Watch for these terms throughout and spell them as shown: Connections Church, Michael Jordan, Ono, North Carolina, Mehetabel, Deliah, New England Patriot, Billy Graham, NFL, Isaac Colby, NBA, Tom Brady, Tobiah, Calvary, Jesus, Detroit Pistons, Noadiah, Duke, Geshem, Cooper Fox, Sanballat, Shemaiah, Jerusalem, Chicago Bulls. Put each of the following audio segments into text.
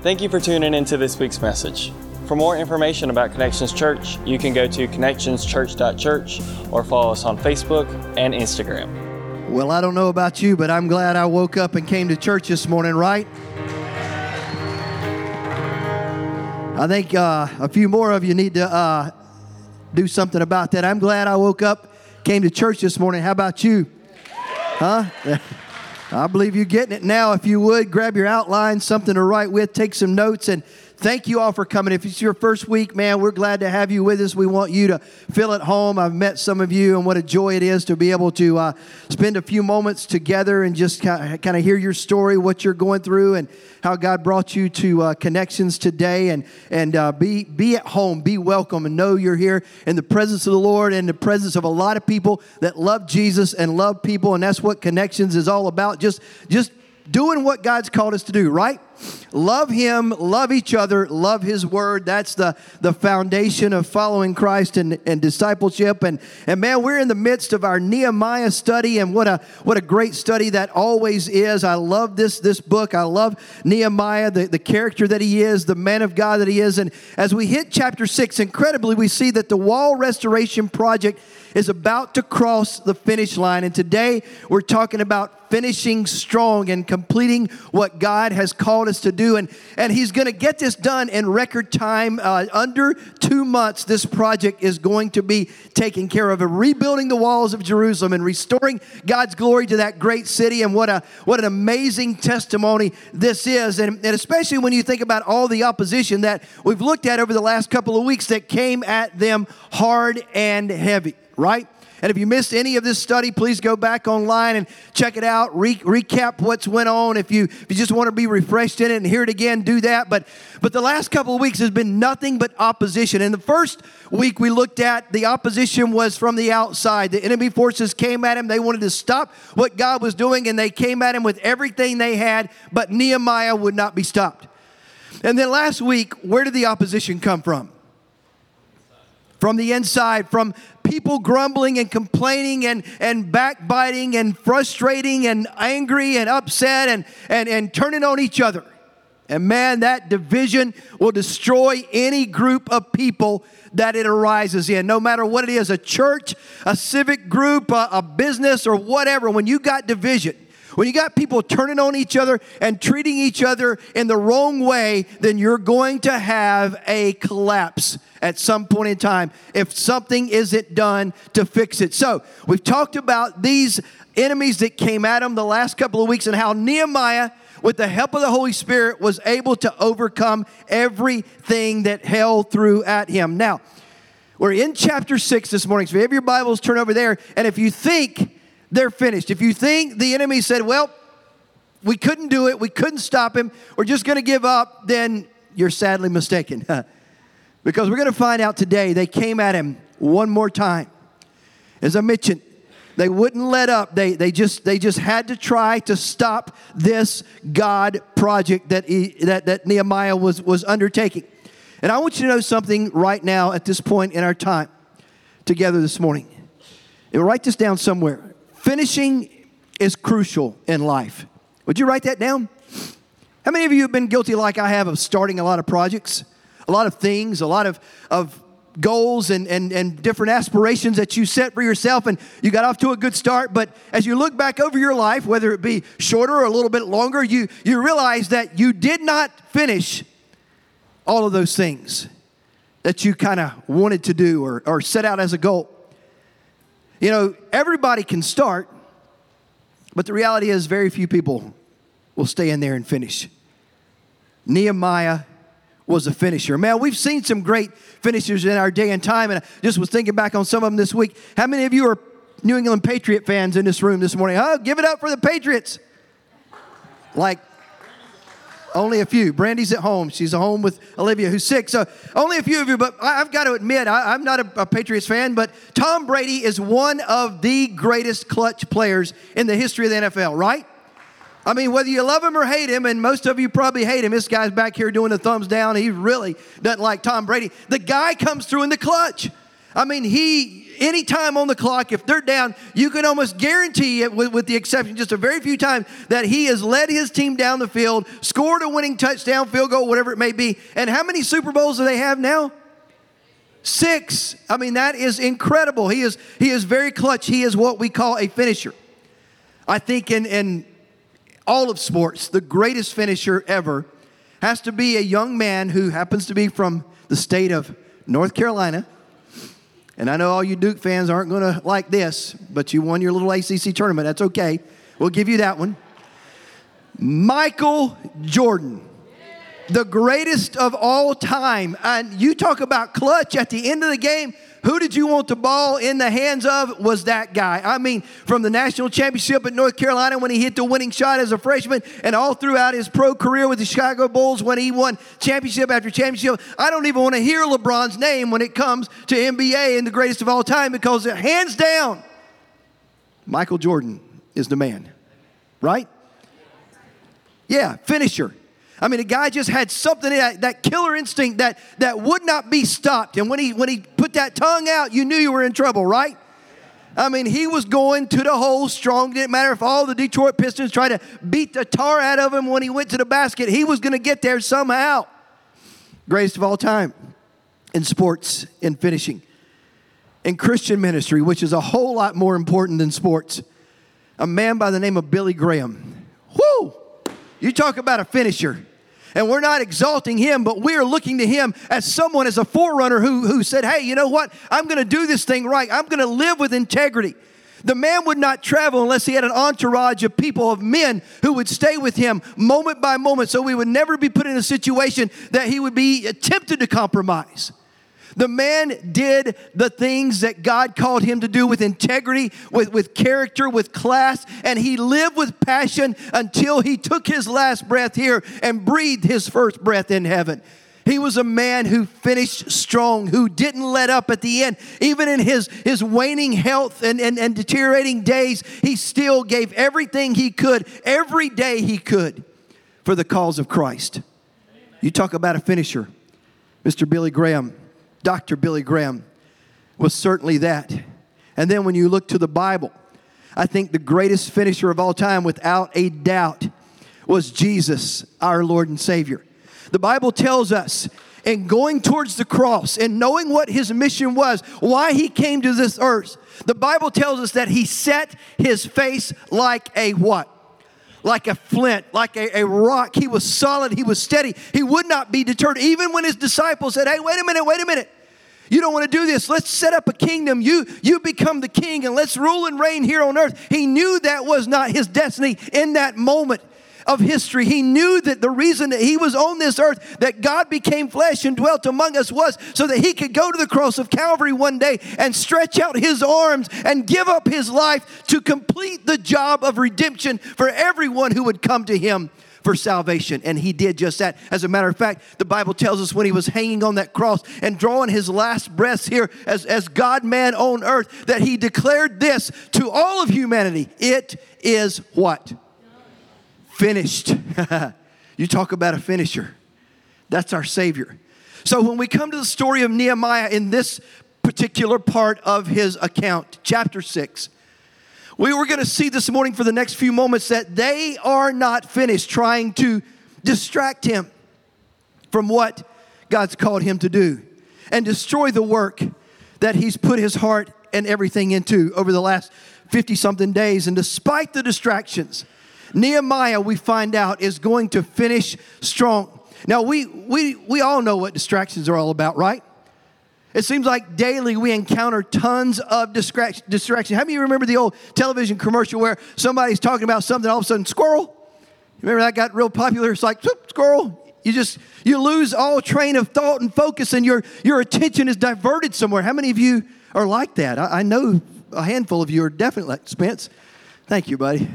Thank you for tuning into this week's message. For more information about Connections Church, you can go to connectionschurch.church or follow us on Facebook and Instagram. Well, I don't know about you, but I'm glad I woke up and came to church this morning, right? I think a few more of you need to do something about that. I'm glad I woke up, came to church this morning. How about you? Huh? I believe you're getting it now. If you would, grab your outline, something to write with, take some notes, and thank you all for coming. If it's your first week, man, we're glad to have you with us. We want you to feel at home. I've met some of you, and what a joy it is to be able to spend a few moments together and just kind of hear your story, what you're going through, and how God brought you to Connections today, and be at home, be welcome, and know you're here in the presence of the Lord and the presence of a lot of people that love Jesus and love people, and that's what Connections is all about. Just doing what God's called us to do, right? Love Him, love each other, love His Word. That's the foundation of following Christ and discipleship. And man, we're in the midst of our Nehemiah study, and what a great study that always is. I love this book. I love Nehemiah, the character that he is, the man of God that he is. And as we hit chapter 6, incredibly, we see that the wall restoration project is about to cross the finish line. And today, we're talking about finishing strong and completing what God has called us to do, and he's going to get this done in record time. Under 2 months, this project is going to be taken care of, and rebuilding the walls of Jerusalem and restoring God's glory to that great city. And what an amazing testimony this is, and especially when you think about all the opposition that we've looked at over the last couple of weeks that came at them hard and heavy, right? And if you missed any of this study, please go back online and check it out. Recap what's went on. If you just want to be refreshed in it and hear it again, do that. But the last couple of weeks has been nothing but opposition. In the first week we looked at, the opposition was from the outside. The enemy forces came at him. They wanted to stop what God was doing, and they came at him with everything they had. But Nehemiah would not be stopped. And then last week, where did the opposition come from? From the inside, from people grumbling and complaining and backbiting and frustrating and angry and upset and turning on each other. And man, that division will destroy any group of people that it arises in. No matter what it is, a church, a civic group, a business, or whatever, when you got division, when you got people turning on each other and treating each other in the wrong way, then you're going to have a collapse at some point in time if something isn't done to fix it. So we've talked about these enemies that came at him the last couple of weeks and how Nehemiah, with the help of the Holy Spirit, was able to overcome everything that hell threw at him. Now, we're in chapter 6 this morning, so if you have your Bibles, turn over there. And if you think they're finished, if you think the enemy said, well, we couldn't do it, we couldn't stop him, we're just going to give up, then you're sadly mistaken. Because we're going to find out today, they came at him one more time. As I mentioned, they wouldn't let up. They just had to try to stop this God project that Nehemiah was undertaking. And I want you to know something right now at this point in our time together this morning. And write this down somewhere. Finishing is crucial in life. Would you write that down? How many of you have been guilty like I have of starting a lot of projects? A lot of things, a lot of goals and different aspirations that you set for yourself, and you got off to a good start. But as you look back over your life, whether it be shorter or a little bit longer, you realize that you did not finish all of those things that you kind of wanted to do or set out as a goal. You know, everybody can start, but the reality is very few people will stay in there and finish. Nehemiah was a finisher. Man, we've seen some great finishers in our day and time, and I just was thinking back on some of them this week. How many of you are New England Patriot fans in this room this morning? Oh, give it up for the Patriots. Like, only a few. Brandy's at home. She's at home with Olivia, who's sick. So only a few of you, but I've got to admit, I'm not a Patriots fan, but Tom Brady is one of the greatest clutch players in the history of the NFL, right? I mean, whether you love him or hate him, and most of you probably hate him, this guy's back here doing the thumbs down. He really doesn't like Tom Brady. The guy comes through in the clutch. I mean, he any time on the clock, if they're down, you can almost guarantee it, with the exception just a very few times, that he has led his team down the field, scored a winning touchdown, field goal, whatever it may be. And how many Super Bowls do they have now? 6. I mean, that is incredible. He is very clutch. He is what we call a finisher. I think in all of sports, the greatest finisher ever has to be a young man who happens to be from the state of North Carolina. And I know all you Duke fans aren't going to like this, but you won your little ACC tournament. That's okay. We'll give you that one. Michael Jordan, the greatest of all time. And you talk about clutch at the end of the game. Who did you want the ball in the hands of was that guy. I mean, from the national championship at North Carolina when he hit the winning shot as a freshman, and all throughout his pro career with the Chicago Bulls when he won championship after championship. I don't even want to hear LeBron's name when it comes to NBA and the greatest of all time, because hands down, Michael Jordan is the man, right? Yeah, finisher. I mean, the guy just had something, that killer instinct that would not be stopped. And when he put that tongue out, you knew you were in trouble, right? I mean, he was going to the hole strong. Didn't matter if all the Detroit Pistons tried to beat the tar out of him when he went to the basket. He was going to get there somehow. Greatest of all time in sports, in finishing. In Christian ministry, which is a whole lot more important than sports, a man by the name of Billy Graham. Woo! You talk about a finisher. And we're not exalting him, but we're looking to him as someone, as a forerunner who said, hey, you know what? I'm going to do this thing right. I'm going to live with integrity. The man would not travel unless he had an entourage of people, of men who would stay with him moment by moment, so we would never be put in a situation that he would be tempted to compromise. The man did the things that God called him to do with integrity, with character, with class, and he lived with passion until he took his last breath here and breathed his first breath in heaven. He was a man who finished strong, who didn't let up at the end. Even in his waning health and deteriorating days, he still gave everything he could, every day he could, for the cause of Christ. Amen. You talk about a finisher. Mr. Billy Graham. Dr. Billy Graham was certainly that. And then when you look to the Bible, I think the greatest finisher of all time, without a doubt, was Jesus, our Lord and Savior. The Bible tells us, in going towards the cross and knowing what his mission was, why he came to this earth, the Bible tells us that he set his face like a what? Like a flint, like a rock. He was solid. He was steady. He would not be deterred. Even when his disciples said, hey, wait a minute. You don't want to do this. Let's set up a kingdom. You become the king, and let's rule and reign here on earth. He knew that was not his destiny in that moment of history. He knew that the reason that he was on this earth, that God became flesh and dwelt among us, was so that he could go to the cross of Calvary one day and stretch out his arms and give up his life to complete the job of redemption for everyone who would come to him for salvation. And he did just that. As a matter of fact, the Bible tells us when he was hanging on that cross and drawing his last breaths here as God-man on earth, that he declared this to all of humanity. It is what? Finished. You talk about a finisher. That's our Savior. So when we come to the story of Nehemiah in this particular part of his account, chapter 6, we were going to see this morning for the next few moments that they are not finished trying to distract him from what God's called him to do and destroy the work that he's put his heart and everything into over the last 50-something days. And despite the distractions, Nehemiah, we find out, is going to finish strong. Now, we all know what distractions are all about, right? It seems like daily we encounter tons of distraction. How many of you remember the old television commercial where somebody's talking about something, all of a sudden, squirrel? Remember that got real popular? It's like, squirrel. You lose all train of thought and focus, and your attention is diverted somewhere. How many of you are like that? I know a handful of you are definitely like Spence. Thank you, buddy.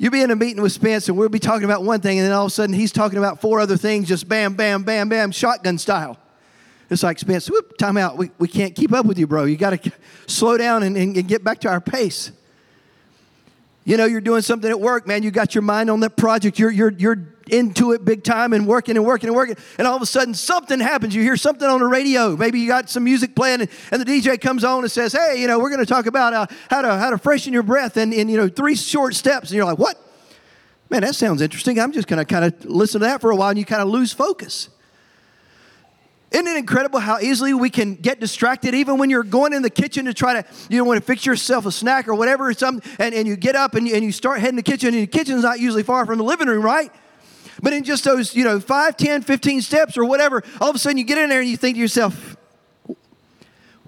You be in a meeting with Spence, and we'll be talking about one thing, and then all of a sudden he's talking about 4 other things, just bam, bam, bam, bam, shotgun style. It's like, Spence, whoop, time out. We can't keep up with you, bro. You got to slow down and get back to our pace. You know, you're doing something at work, man. You got your mind on that project. You're into it big time and working. And all of a sudden, something happens. You hear something on the radio. Maybe you got some music playing, and the DJ comes on and says, hey, we're going to talk about how to freshen your breath and 3 short steps. And you're like, what? Man, that sounds interesting. I'm just going to kind of listen to that for a while, and you kind of lose focus. Isn't it incredible how easily we can get distracted, even when you're going in the kitchen to try to, want to fix yourself a snack or whatever, and you get up and you start heading to the kitchen, and the kitchen's not usually far from the living room, right? But in just those, 5, 10, 15 steps or whatever, all of a sudden you get in there and you think to yourself,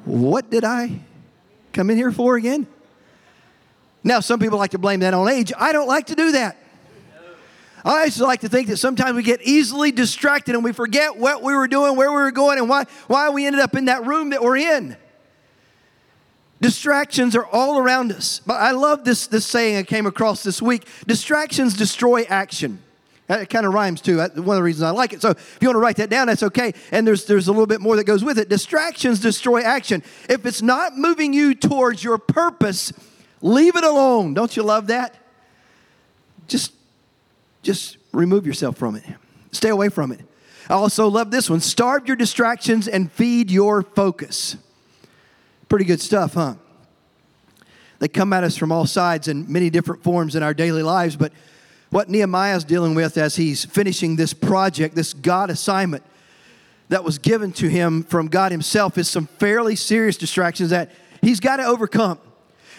what did I come in here for again? Now, some people like to blame that on age. I don't like to do that. I just like to think that sometimes we get easily distracted and we forget what we were doing, where we were going, and why we ended up in that room that we're in. Distractions are all around us. But I love this saying I came across this week. Distractions destroy action. It kind of rhymes too. That's one of the reasons I like it. So if you want to write that down, that's okay. And there's a little bit more that goes with it. Distractions destroy action. If it's not moving you towards your purpose, leave it alone. Don't you love that? Just remove yourself from it. Stay away from it. I also love this one. Starve your distractions and feed your focus. Pretty good stuff, huh? They come at us from all sides in many different forms in our daily lives, but what Nehemiah's dealing with as he's finishing this project, this God assignment that was given to him from God himself, is some fairly serious distractions that he's got to overcome.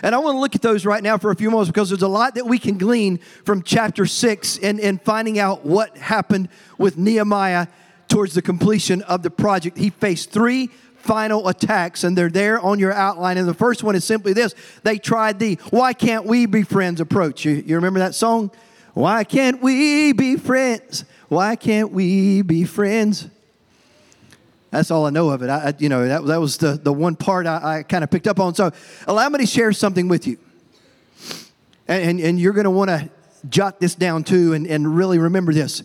And I want to look at those right now for a few moments, because there's a lot that we can glean from chapter 6 and finding out what happened with Nehemiah towards the completion of the project. He faced 3 final attacks, and they're there on your outline. And the first one is simply this. They tried the "why can't we be friends" approach. You remember that song? Why can't we be friends? Why can't we be friends? That's all I know of it. That was the one part I kind of picked up on. So allow me to share something with you. And you're going to want to jot this down too and really remember this.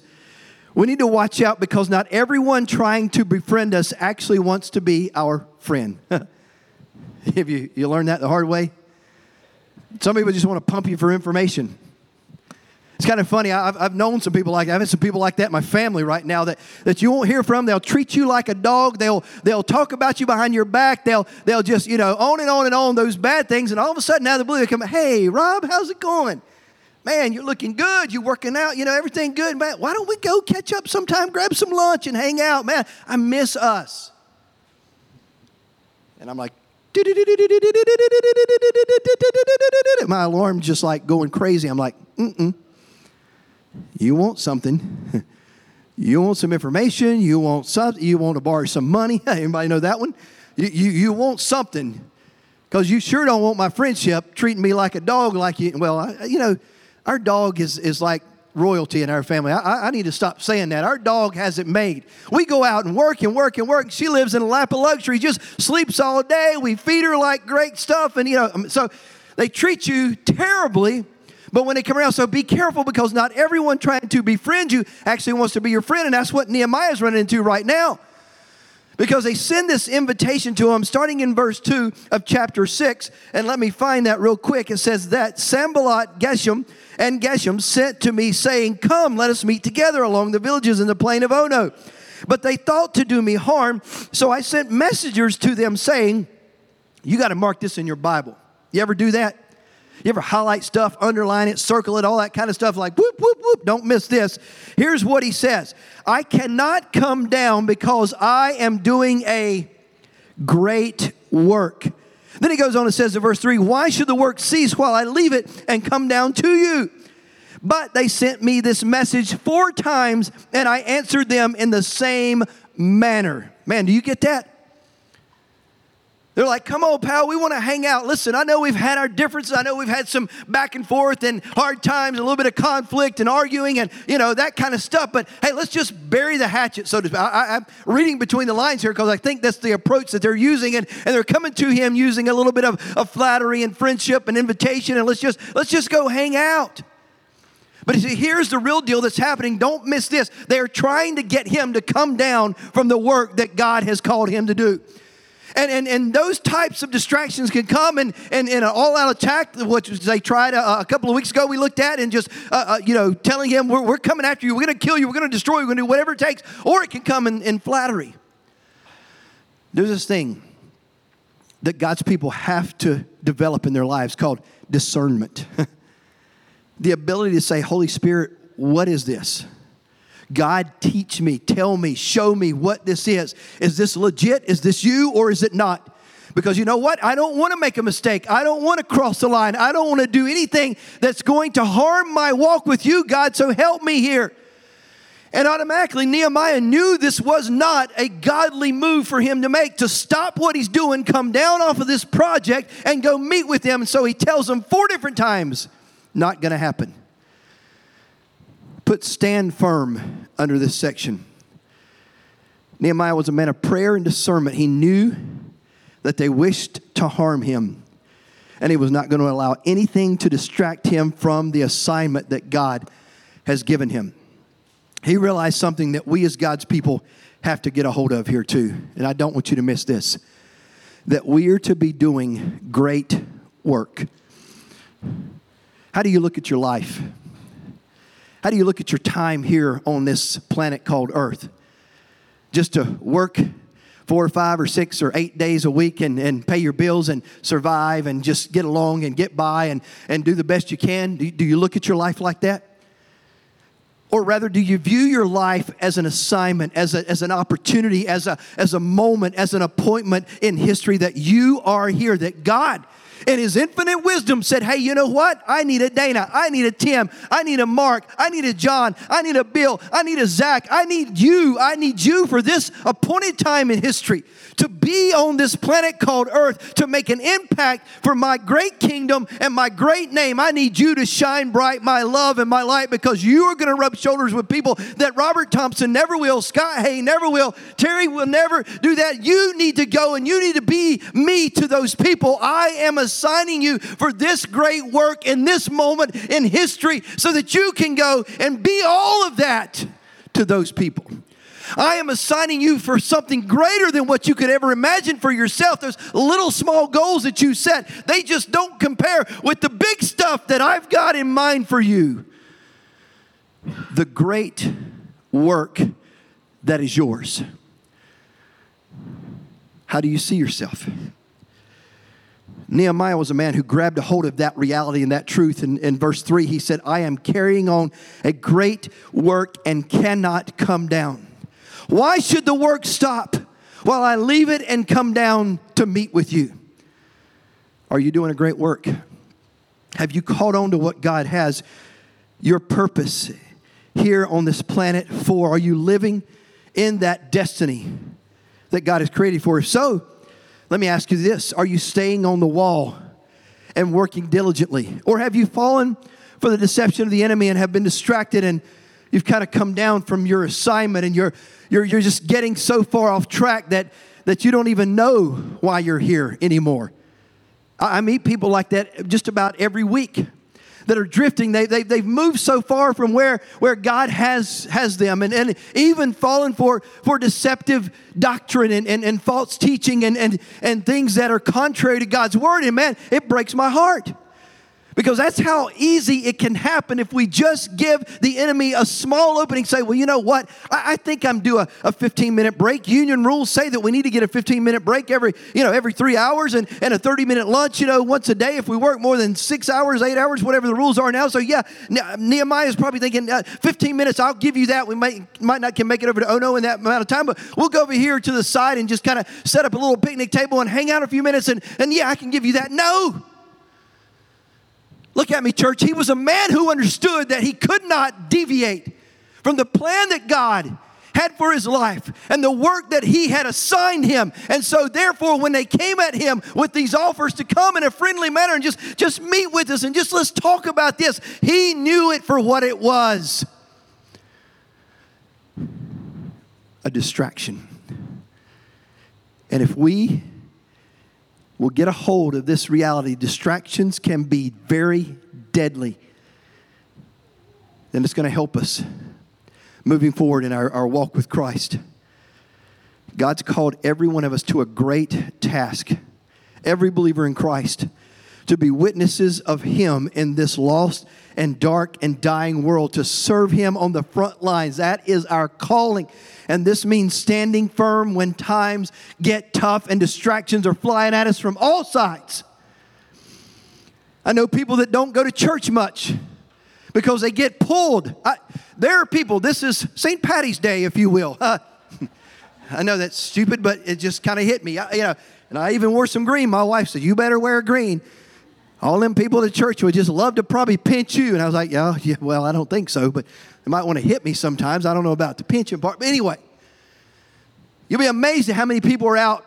We need to watch out, because not everyone trying to befriend us actually wants to be our friend. Have you learned that the hard way? Some people just want to pump you for information. It's kind of funny. I've known some people like that. I've had some people like that in my family right now that you won't hear from. They'll treat you like a dog. They'll talk about you behind your back. They'll just, on and on and on, those bad things. And all of a sudden, out of the blue, they come, hey, Rob, how's it going? Man, you're looking good. You're working out. Everything good. Man, why don't we go catch up sometime, grab some lunch, and hang out? Man, I miss us. And I'm like, my alarm just like going crazy. I'm like, You want something. You want some information. You want to borrow some money. Anybody know that one? You want something, because you sure don't want my friendship, treating me like a dog. Like you. Well, our dog is like royalty in our family. I need to stop saying that. Our dog has it made. We go out and work. She lives in a lap of luxury, just sleeps all day. We feed her like great stuff. And, so they treat you terribly. But when they come around, so be careful, because not everyone trying to befriend you actually wants to be your friend. And that's what Nehemiah's running into right now, because they send this invitation to him starting in verse 2 of chapter 6. And let me find that real quick. It says that Sanballat, Geshem sent to me saying, come, let us meet together along the villages in the plain of Ono. But they thought to do me harm. So I sent messengers to them saying, you got to mark this in your Bible. You ever do that? You ever highlight stuff, underline it, circle it, all that kind of stuff, like whoop, whoop, whoop, don't miss this. Here's what he says. I cannot come down because I am doing a great work. Then he goes on and says in verse 3, why should the work cease while I leave it and come down to you? But they sent me this message 4 times, and I answered them in the same manner. Man, do you get that? They're like, come on, pal, we want to hang out. Listen, I know we've had our differences. I know we've had some back and forth and hard times, a little bit of conflict and arguing and, that kind of stuff. But, hey, let's just bury the hatchet, so to speak. I'm reading between the lines here, because I think that's the approach that they're using. And they're coming to him using a little bit of flattery and friendship and invitation. And let's just go hang out. But you see, here's the real deal that's happening. Don't miss this. They're trying to get him to come down from the work that God has called him to do. And those types of distractions can come in an all-out attack, which they tried a couple of weeks ago we looked at, and just, telling him, we're coming after you, we're going to kill you, we're going to destroy you, we're going to do whatever it takes. Or it can come in flattery. There's this thing that God's people have to develop in their lives called discernment. The ability to say, Holy Spirit, what is this? God, teach me, tell me, show me what this is. Is this legit? Is this you, or is it not? Because you know what? I don't want to make a mistake. I don't want to cross the line. I don't want to do anything that's going to harm my walk with you, God, so help me here. And automatically, Nehemiah knew this was not a godly move for him to make, to stop what he's doing, come down off of this project, and go meet with them. And so he tells them 4 different times, not going to happen. Put stand firm under this section. Nehemiah was a man of prayer and discernment. He knew that they wished to harm him, and he was not going to allow anything to distract him from the assignment that God has given him. He realized something that we as God's people have to get a hold of here too. And I don't want you to miss this. That we are to be doing great work. How do you look at your life? How do you look at your time here on this planet called Earth? Just to work 4 or 5 or 6 or 8 days a week and pay your bills and survive and just get along and get by and do the best you can? Do you look at your life like that? Or rather, do you view your life as an assignment, as an opportunity, as a moment, as an appointment in history that you are here, that God in His infinite wisdom said, hey, you know what? I need a Dana. I need a Tim. I need a Mark. I need a John. I need a Bill. I need a Zach. I need you. I need you for this appointed time in history to be on this planet called Earth, to make an impact for my great kingdom and my great name. I need you to shine bright my love and my light, because you are going to rub shoulders with people that Robert Thompson never will, Scott Hay never will, Terry will never do that. You need to go and you need to be me to those people. I am assigning you for this great work in this moment in history so that you can go and be all of that to those people. I am assigning you for something greater than what you could ever imagine for yourself. There's little small goals that you set. They just don't compare with the big stuff that I've got in mind for you. The great work that is yours. How do you see yourself? Nehemiah was a man who grabbed a hold of that reality and that truth. In verse 3, he said, I am carrying on a great work and cannot come down. Why should the work stop while I leave it and come down to meet with you? Are you doing a great work? Have you caught on to what God has your purpose here on this planet for? Are you living in that destiny that God has created for? If so, let me ask you this. Are you staying on the wall and working diligently? Or have you fallen for the deception of the enemy and have been distracted, and you've kind of come down from your assignment, and you're just getting so far off track that you don't even know why you're here anymore? I meet people like that just about every week that are drifting. They've moved so far from where God has them, and even fallen for deceptive doctrine and false teaching and things that are contrary to God's word. And man, it breaks my heart, because that's how easy it can happen if we just give the enemy a small opening. Say, well, you know what? I think I'm due a 15-minute break. Union rules say that we need to get a 15-minute break every 3 hours and a 30-minute lunch, once a day if we work more than 6 hours, 8 hours, whatever the rules are now. So, yeah, Nehemiah's probably thinking, 15 minutes, I'll give you that. We might not make it over to Ono in that amount of time, but we'll go over here to the side and just kind of set up a little picnic table and hang out a few minutes, and I can give you that. No! Look at me, church. He was a man who understood that he could not deviate from the plan that God had for his life and the work that he had assigned him. And so therefore, when they came at him with these offers to come in a friendly manner and just meet with us and just let's talk about this, he knew it for what it was. A distraction. And if we will get a hold of this reality, distractions can be very deadly. And it's going to help us moving forward in our walk with Christ. God's called every one of us to a great task, every believer in Christ, to be witnesses of Him in this lost and dark and dying world, to serve Him on the front lines. That is our calling. And this means standing firm when times get tough and distractions are flying at us from all sides. I know people that don't go to church much because they get pulled. There are people, this is St. Patty's Day, if you will. I know that's stupid, but it just kind of hit me. And I even wore some green. My wife said, "You better wear green. All them people at the church would just love to probably pinch you." And I was like, yeah, well, I don't think so, but they might want to hit me sometimes. I don't know about the pinching part. But anyway, you'll be amazed at how many people are out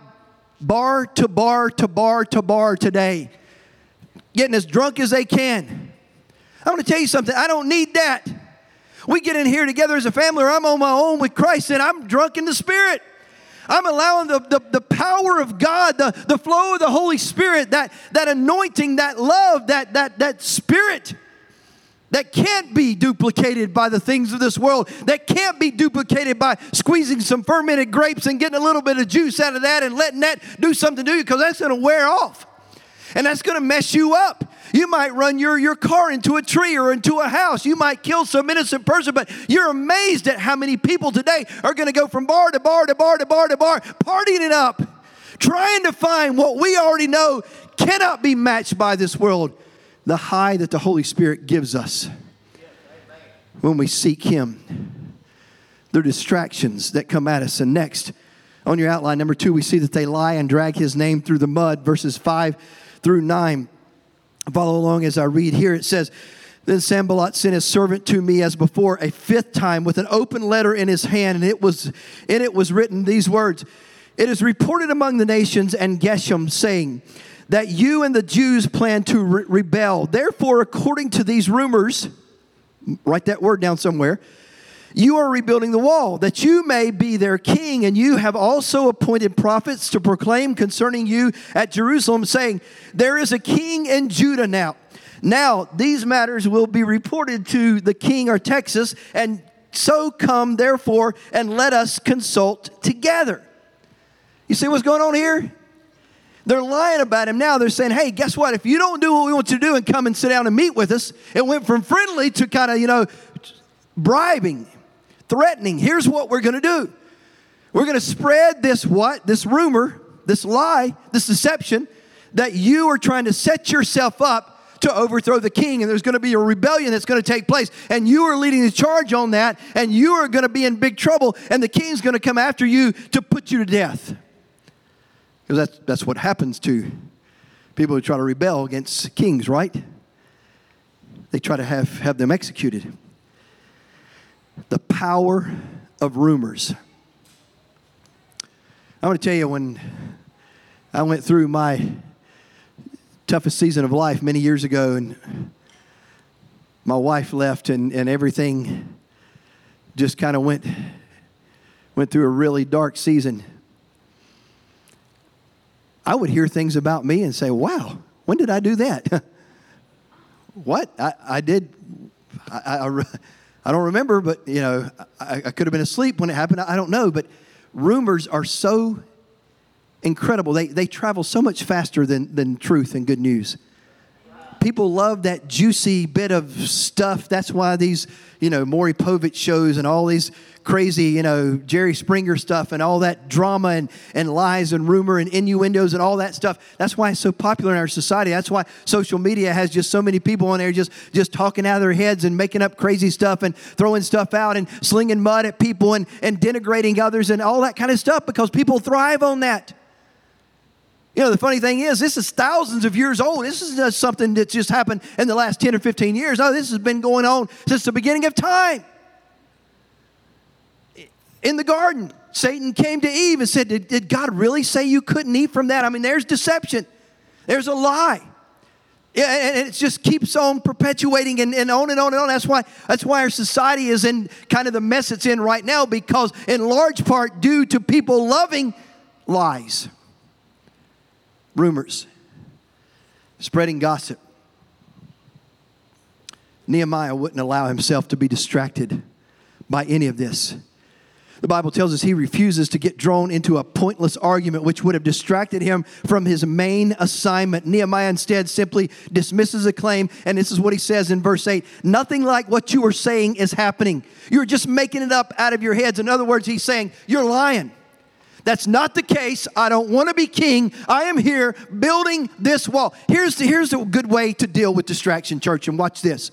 bar to bar to bar to bar today, getting as drunk as they can. I want to tell you something. I don't need that. We get in here together as a family, or I'm on my own with Christ, and I'm drunk in the Spirit. I'm allowing the power of God, the flow of the Holy Spirit, that anointing, that love, that Spirit that can't be duplicated by the things of this world, that can't be duplicated by squeezing some fermented grapes and getting a little bit of juice out of that and letting that do something to you, because that's going to wear off. And that's going to mess you up. You might run your car into a tree or into a house. You might kill some innocent person, but you're amazed at how many people today are going to go from bar to bar to bar to bar to bar, partying it up, trying to find what we already know cannot be matched by this world, the high that the Holy Spirit gives us when we seek Him. There are distractions that come at us. And next, on your outline, number 2, we see that they lie and drag His name through the mud, verses 5 through 9. Follow along as I read here. It says, "Then Sanballat sent his servant to me as before a fifth time with an open letter in his hand, and it was written these words: 'It is reported among the nations and Geshem, saying that you and the Jews plan to rebel. Therefore, according to these rumors,'" write that word down somewhere, "'you are rebuilding the wall, that you may be their king, and you have also appointed prophets to proclaim concerning you at Jerusalem, saying, there is a king in Judah now. Now these matters will be reported to the king,'" or Texas, "'and so come therefore and let us consult together.'" You see what's going on here? They're lying about him now. They're saying, hey, guess what? If you don't do what we want you to do and come and sit down and meet with us, it went from friendly to kind of, bribing, threatening. Here's what we're going to do. We're going to spread this what? This rumor, this lie, this deception that you are trying to set yourself up to overthrow the king, and there's going to be a rebellion that's going to take place, and you are leading the charge on that, and you are going to be in big trouble, and the king's going to come after you to put you to death. Because that's what happens to people who try to rebel against kings, right? They try to have them executed. The power of rumors. I want to tell you, when I went through my toughest season of life many years ago, and my wife left, and everything just kind of went through a really dark season, I would hear things about me and say, wow, when did I do that? What? I don't remember, but, I could have been asleep when it happened. I don't know, but rumors are so incredible. They travel so much faster than truth and good news. People love that juicy bit of stuff. That's why these, Maury Povich shows and all these crazy, Jerry Springer stuff and all that drama and lies and rumor and innuendos and all that stuff. That's why it's so popular in our society. That's why social media has just so many people on there just talking out of their heads and making up crazy stuff and throwing stuff out and slinging mud at people and denigrating others and all that kind of stuff, because people thrive on that. The funny thing is, this is thousands of years old. This is just something that's just happened in the last 10 or 15 years. No, this has been going on since the beginning of time. In the garden, Satan came to Eve and said, did God really say you couldn't eat from that? I mean, there's deception. There's a lie. And it just keeps on perpetuating and on and on and on. That's why our society is in kind of the mess it's in right now, because in large part due to people loving lies. Rumors, spreading gossip. Nehemiah wouldn't allow himself to be distracted by any of this. The Bible tells us he refuses to get drawn into a pointless argument which would have distracted him from his main assignment. Nehemiah instead simply dismisses a claim, and this is what he says in verse 8. Nothing like what you are saying is happening. You're just making it up out of your heads. In other words, he's saying, you're lying. That's not the case. I don't want to be king. I am here building this wall. Here's a good way to deal with distraction, church, and watch this.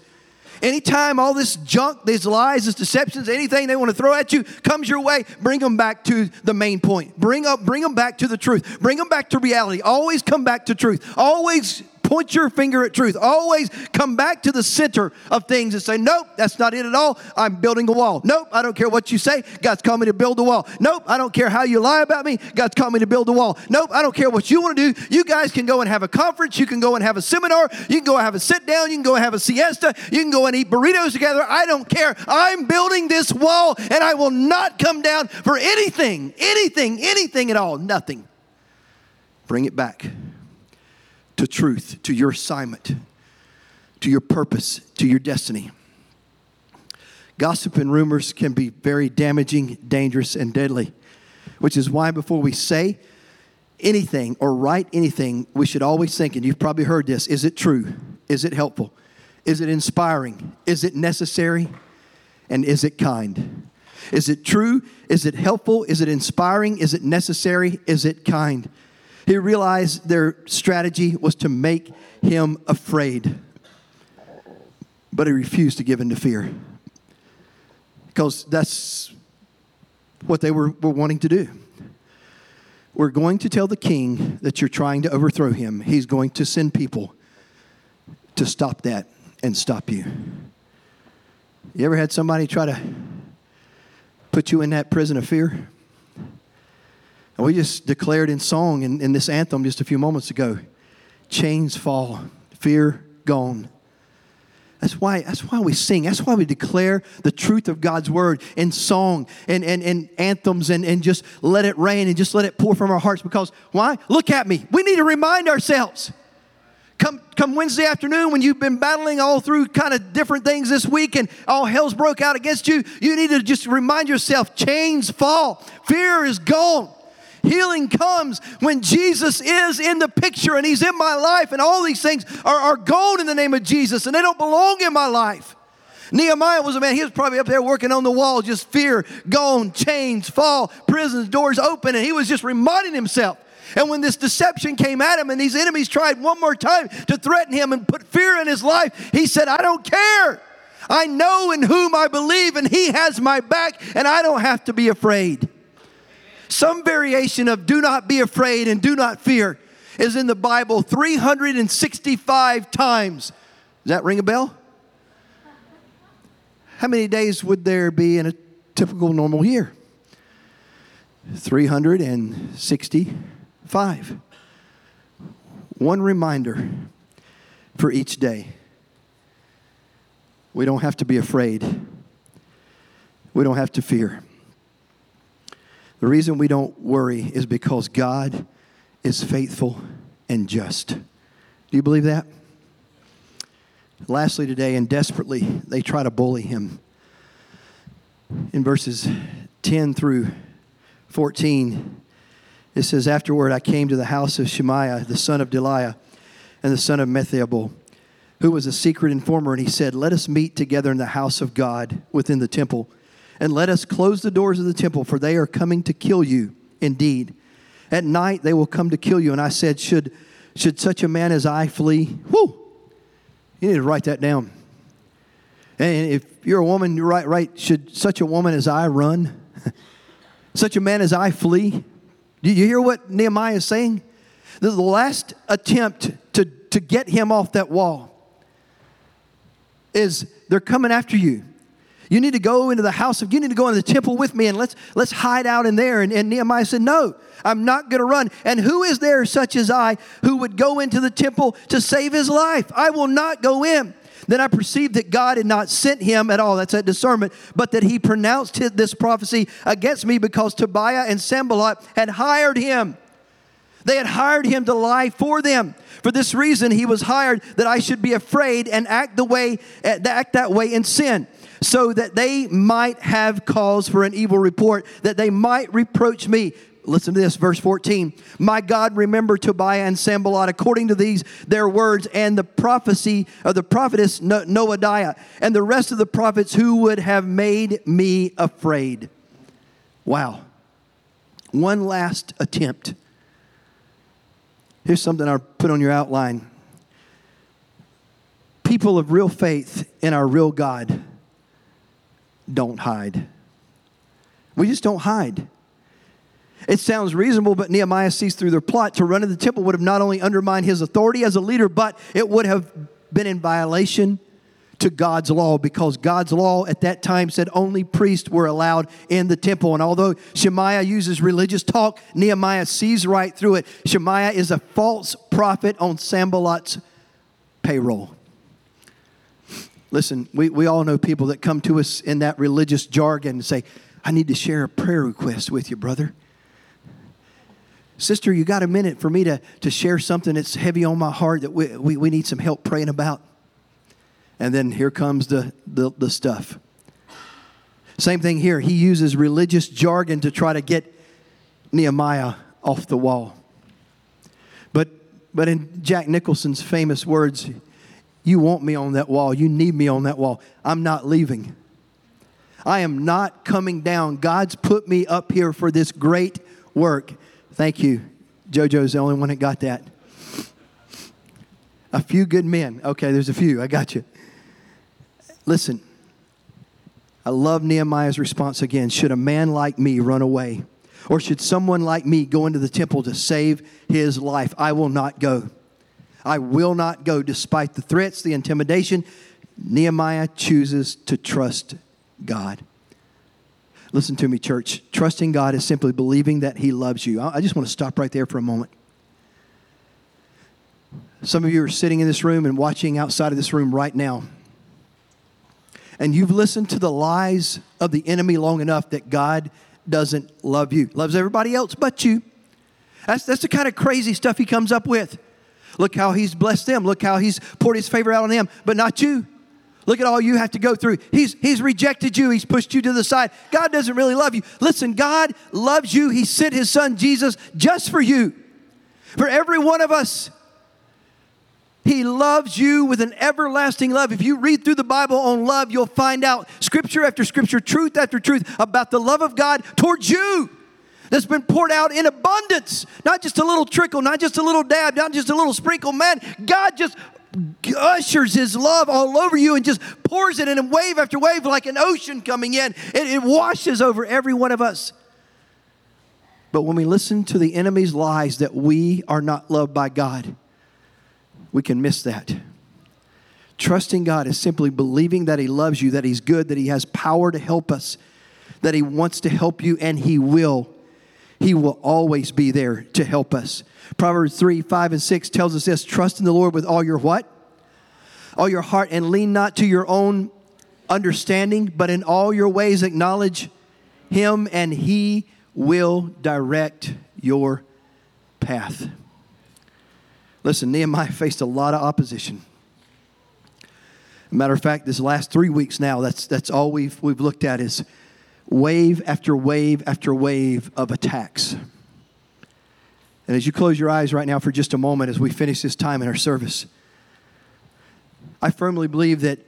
Anytime all this junk, these lies, these deceptions, anything they want to throw at you comes your way, bring them back to the main point. Bring them back to the truth. Bring them back to reality. Always come back to truth. Always point your finger at truth. Always come back to the center of things and say, nope, that's not it at all. I'm building a wall. Nope, I don't care what you say. God's called me to build a wall. Nope, I don't care how you lie about me. God's called me to build a wall. Nope, I don't care what you want to do. You guys can go and have a conference. You can go and have a seminar. You can go have a sit down. You can go have a siesta. You can go and eat burritos together. I don't care. I'm building this wall, and I will not come down for anything at all. Nothing. Bring it back to truth, to your assignment, to your purpose, to your destiny. Gossip and rumors can be very damaging, dangerous, and deadly, which is why before we say anything or write anything, we should always think, and you've probably heard this, is it true? Is it helpful? Is it inspiring? Is it necessary? And is it kind? Is it true? Is it helpful? Is it inspiring? Is it necessary? Is it kind? He realized their strategy was to make him afraid. But he refused to give in to fear. Because that's what they were wanting to do. We're going to tell the king that you're trying to overthrow him. He's going to send people to stop that and stop you. You ever had somebody try to put you in that prison of fear? And we just declared in song in this anthem just a few moments ago, chains fall, fear gone. That's why we sing. That's why we declare the truth of God's word in song and anthems and just let it rain and just let it pour from our hearts. Because why? Look at me. We need to remind ourselves. Come Wednesday afternoon when you've been battling all through kind of different things this week and all hell's broke out against you, you need to just remind yourself, chains fall, fear is gone. Healing comes when Jesus is in the picture and he's in my life, and all these things are gone in the name of Jesus, and they don't belong in my life. Nehemiah was a man, he was probably up there working on the wall, just fear, gone, chains fall, prisons, doors open, and he was just reminding himself. And when this deception came at him and these enemies tried one more time to threaten him and put fear in his life, he said, I don't care. I know in whom I believe, and he has my back, and I don't have to be afraid. Some variation of do not be afraid and do not fear is in the Bible 365 times. Does that ring a bell? How many days would there be in a typical normal year? 365. One reminder for each day. We don't have to be afraid. We don't have to fear. The reason we don't worry is because God is faithful and just. Do you believe that? Lastly today, and desperately, they try to bully him. In verses 10 through 14, it says, afterward I came to the house of Shemaiah, the son of Deliah, and the son of Mehetabel, who was a secret informer, and he said, let us meet together in the house of God within the temple. And let us close the doors of the temple, for they are coming to kill you. Indeed, at night they will come to kill you. And I said, should such a man as I flee? Whoo! You need to write that down. And if you're a woman, you write, should such a woman as I run? Such a man as I flee? Do you hear what Nehemiah is saying? The last attempt to get him off that wall is they're coming after you. You need to go into the house of, you need to go into the temple with me, and let's hide out in there. And Nehemiah said, no, I'm not going to run. And who is there such as I who would go into the temple to save his life? I will not go in. Then I perceived that God had not sent him at all. That's that discernment. But that he pronounced this prophecy against me because Tobiah and Sanballat had hired him. They had hired him to lie for them. For this reason, he was hired that I should be afraid and act that way in sin. so that they might have cause for an evil report, that they might reproach me. Listen to this, verse 14. My God, remember Tobiah and Sanballat according to these their words, and the prophecy of the prophetess Noadiah and the rest of the prophets who would have made me afraid. Wow. One last attempt. Here's something I'll put on your outline. People of real faith in our real God don't hide. We just don't hide. It sounds reasonable, but Nehemiah sees through their plot to run to the temple would have not only undermined his authority as a leader, but it would have been in violation to God's law, because God's law at that time said only priests were allowed in the temple. And although Shemaiah uses religious talk, Nehemiah sees right through it. Shemaiah is a false prophet on Sanballat's payroll. Listen, we all know people that come to us in that religious jargon and say, I need to share a prayer request with you, brother. Sister, you got a minute for me to share something that's heavy on my heart that we need some help praying about? And then here comes the stuff. Same thing here. He uses religious jargon to try to get Nehemiah off the wall. But in Jack Nicholson's famous words, you want me on that wall. You need me on that wall. I'm not leaving. I am not coming down. God's put me up here for this great work. Thank you. JoJo's the only one that got that. A few good men. Okay, there's a few. I got you. Listen, I love Nehemiah's response again. Should a man like me run away? Or should someone like me go into the temple to save his life? I will not go. I will not go despite the threats, the intimidation. Nehemiah chooses to trust God. Listen to me, church. Trusting God is simply believing that He loves you. I just want to stop right there for a moment. Some of you are sitting in this room and watching outside of this room right now. And you've listened to the lies of the enemy long enough that God doesn't love you. Loves everybody else but you. That's the kind of crazy stuff he comes up with. Look how he's blessed them. Look how he's poured his favor out on them, but not you. Look at all you have to go through. He's rejected you. He's pushed you to the side. God doesn't really love you. Listen, God loves you. He sent His Son, Jesus, just for you. For every one of us. He loves you with an everlasting love. If you read through the Bible on love, you'll find out scripture after scripture, truth after truth about the love of God towards you that's been poured out in abundance. Not just a little trickle, not just a little dab, not just a little sprinkle. Man, God just ushers His love all over you and just pours it in a wave after wave like an ocean coming in. It washes over every one of us. But when we listen to the enemy's lies that we are not loved by God, we can miss that. Trusting God is simply believing that He loves you, that He's good, that He has power to help us, that He wants to help you, and He will. He will always be there to help us. Proverbs 3, 5, and 6 tells us this. Trust in the Lord with all your what? All your heart, and lean not to your own understanding, but in all your ways acknowledge Him, and He will direct your path. Listen, Nehemiah faced a lot of opposition. Matter of fact, this last 3 weeks now, that's all we've looked at is wave after wave after wave of attacks. And as you close your eyes right now for just a moment as we finish this time in our service, I firmly believe that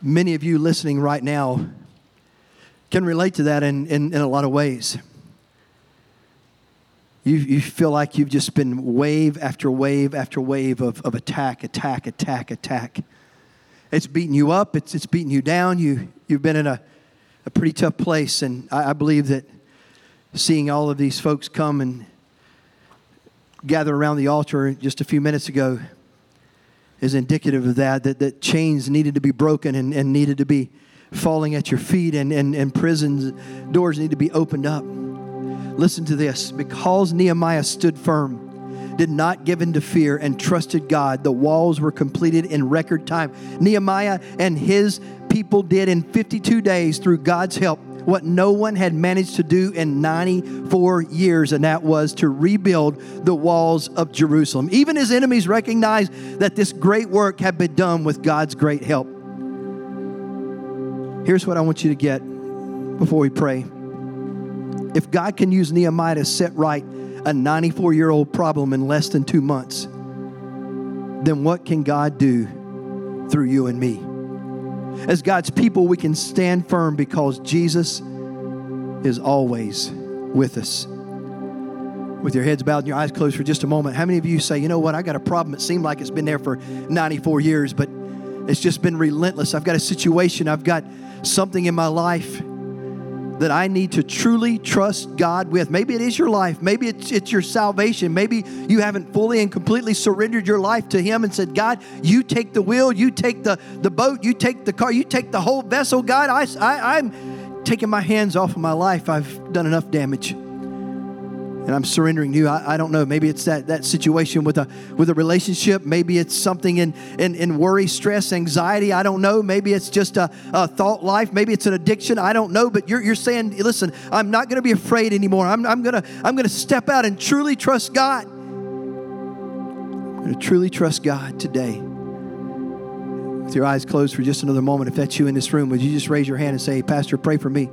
many of you listening right now can relate to that in a lot of ways. You feel like you've just been wave after wave after wave of attack. It's beating you up. It's beating you down. You've been in a pretty tough place. And I believe that seeing all of these folks come and gather around the altar just a few minutes ago is indicative of that chains needed to be broken and needed to be falling at your feet and prison doors need to be opened up. Listen to this. Because Nehemiah stood firm, did not give in to fear, and trusted God, the walls were completed in record time. Nehemiah and his people did in 52 days through God's help what no one had managed to do in 94 years, and that was to rebuild the walls of Jerusalem. Even his enemies recognized that this great work had been done with God's great help. Here's what I want you to get before we pray. If God can use Nehemiah to set right a 94-year-old problem in less than 2 months, then what can God do through you and me? As God's people, we can stand firm because Jesus is always with us. With your heads bowed and your eyes closed for just a moment, how many of you say, you know what, I got a problem. It seemed like it's been there for 94 years, but it's just been relentless. I've got a situation. I've got something in my life that I need to truly trust God with. Maybe it is your life. Maybe it's your salvation. Maybe you haven't fully and completely surrendered your life to Him and said, God, you take the wheel. You take the boat. You take the car. You take the whole vessel. God, I'm taking my hands off of my life. I've done enough damage. And I'm surrendering to you. I don't know. Maybe it's that situation with a relationship. Maybe it's something in worry, stress, anxiety. I don't know. Maybe it's just a thought life. Maybe it's an addiction. I don't know. But you're saying, listen, I'm not going to be afraid anymore. I'm going to step out and truly trust God. I'm going to truly trust God today. With your eyes closed for just another moment, if that's you in this room, would you just raise your hand and say, hey, Pastor, pray for me.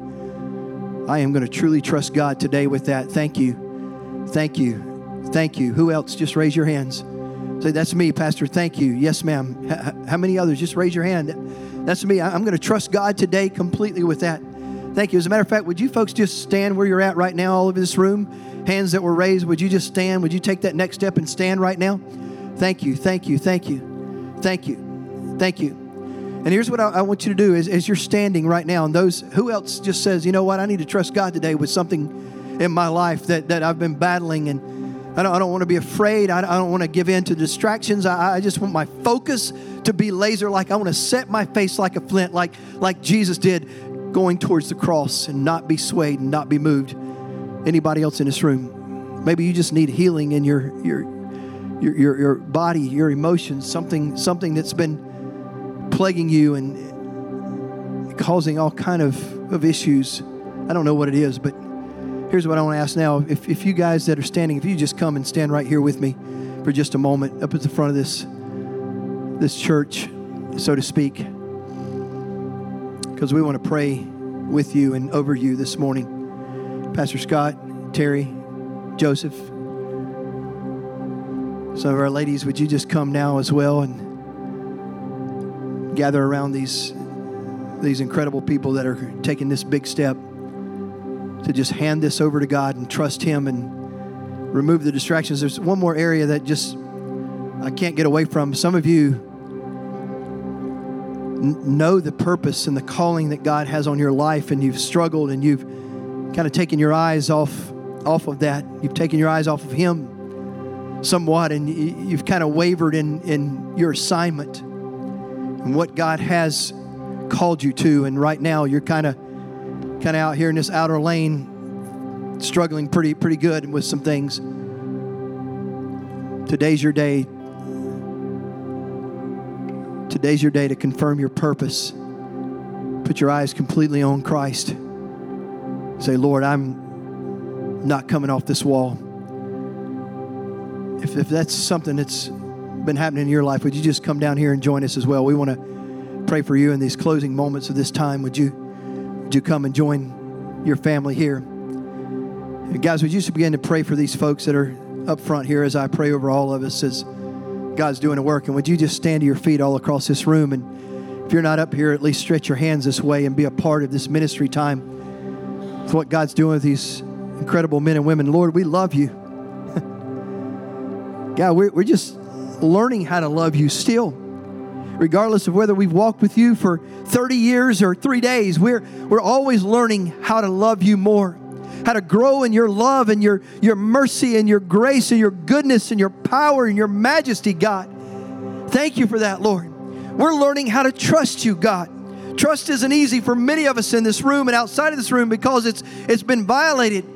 I am going to truly trust God today with that. Thank you. Thank you. Thank you. Who else? Just raise your hands. Say, that's me, Pastor. Thank you. Yes, ma'am. How many others? Just raise your hand. That's me. I'm going to trust God today completely with that. Thank you. As a matter of fact, would you folks just stand where you're at right now, all over this room? Hands that were raised, would you just stand? Would you take that next step and stand right now? Thank you. Thank you. Thank you. Thank you. Thank you. And here's what I want you to do as you're standing right now. And those, who else just says, you know what? I need to trust God today with something in my life that I've been battling, and I don't want to be afraid. I don't want to give in to distractions. I just want my focus to be laser-like. I want to set my face like a flint, like Jesus did, going towards the cross and not be swayed and not be moved. Anybody else in this room? Maybe you just need healing in your body, your emotions, something that's been plaguing you and causing all kind of issues. I don't know what it is, but here's what I want to ask now. If you guys that are standing, if you just come and stand right here with me for just a moment up at the front of this church, so to speak, because we want to pray with you and over you this morning. Pastor Scott, Terry, Joseph, some of our ladies, would you just come now as well and gather around these incredible people that are taking this big step to just hand this over to God and trust Him and remove the distractions. There's one more area that just I can't get away from. Some of you know the purpose and the calling that God has on your life, and you've struggled and you've kind of taken your eyes off of that. You've taken your eyes off of Him somewhat, and you've kind of wavered in your assignment and what God has called you to. And right now you're kind of out here in this outer lane, struggling pretty good with some things. Today's your day. Today's your day to confirm your purpose. Put your eyes completely on Christ. Say, Lord, I'm not coming off this wall. If that's something that's been happening in your life, would you just come down here and join us as well? We want to pray for you in these closing moments of this time. Would you come and join your family here? And guys, would you just begin to pray for these folks that are up front here as I pray over all of us as God's doing a work? And would you just stand to your feet all across this room? And if you're not up here, at least stretch your hands this way and be a part of this ministry time. It's what God's doing with these incredible men and women. Lord, we love you. God, we're just learning how to love you still. Regardless of whether we've walked with you for 30 years or 3 days, we're always learning how to love you more, how to grow in your love and your mercy and your grace and your goodness and your power and your majesty, God. Thank you for that, Lord. We're learning how to trust you, God. Trust isn't easy for many of us in this room and outside of this room because it's been violated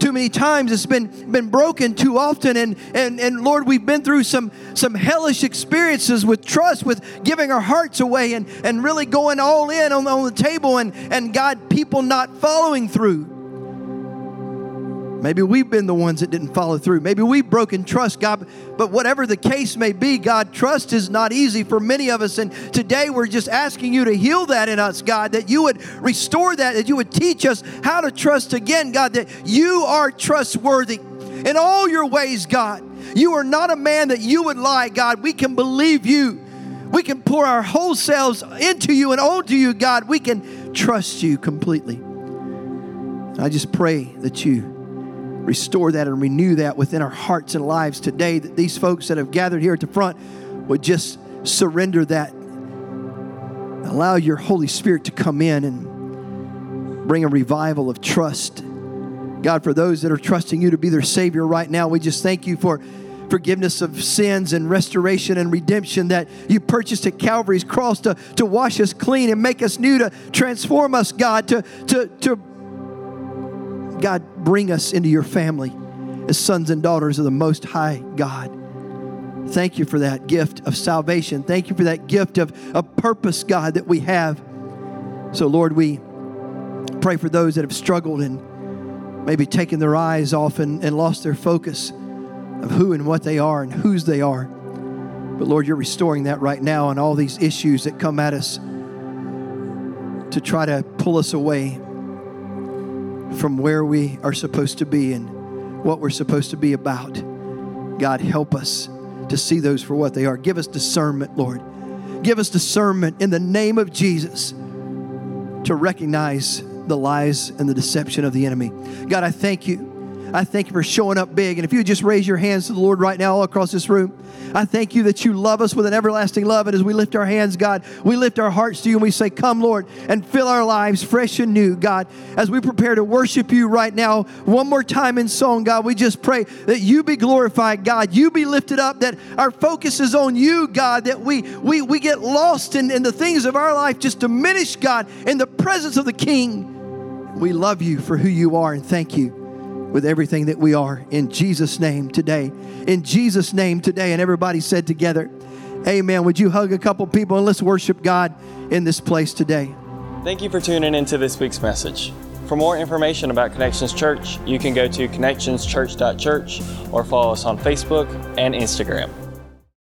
too many times. It's been broken too often. And Lord, we've been through some hellish experiences with trust, with giving our hearts away and really going all in on the table and God, people not following through. Maybe we've been the ones that didn't follow through. Maybe we've broken trust, God. But whatever the case may be, God, trust is not easy for many of us. And today we're just asking you to heal that in us, God, that you would restore that you would teach us how to trust again, God, that you are trustworthy in all your ways, God. You are not a man that you would lie, God. We can believe you. We can pour our whole selves into you and onto you, God. We can trust you completely. I just pray that you restore that and renew that within our hearts and lives today, that these folks that have gathered here at the front would just surrender that. Allow your Holy Spirit to come in and bring a revival of trust. God, for those that are trusting you to be their Savior right now, we just thank you for forgiveness of sins and restoration and redemption that you purchased at Calvary's cross to wash us clean and make us new, to transform us, God, God, bring us into your family as sons and daughters of the Most High God. Thank you for that gift of salvation. Thank you for that gift of purpose, God, that we have. So, Lord, we pray for those that have struggled and maybe taken their eyes off and lost their focus of who and what they are and whose they are. But Lord, you're restoring that right now, and all these issues that come at us to try to pull us away from where we are supposed to be and what we're supposed to be about. God, help us to see those for what they are. Give us discernment, Lord. Give us discernment in the name of Jesus to recognize the lies and the deception of the enemy. God, I thank you. I thank you for showing up big. And if you would just raise your hands to the Lord right now all across this room, I thank you that you love us with an everlasting love. And as we lift our hands, God, we lift our hearts to you and we say, come, Lord, and fill our lives fresh and new, God. As we prepare to worship you right now, one more time in song, God, we just pray that you be glorified, God. You be lifted up, that our focus is on you, God, that we get lost in the things of our life, just diminish, God, in the presence of the King. We love you for who you are, and thank you with everything that we are, in Jesus' name today. In Jesus' name today. And everybody said together, amen. Would you hug a couple people and let's worship God in this place today. Thank you for tuning into this week's message. For more information about Connections Church, you can go to connectionschurch.church or follow us on Facebook and Instagram.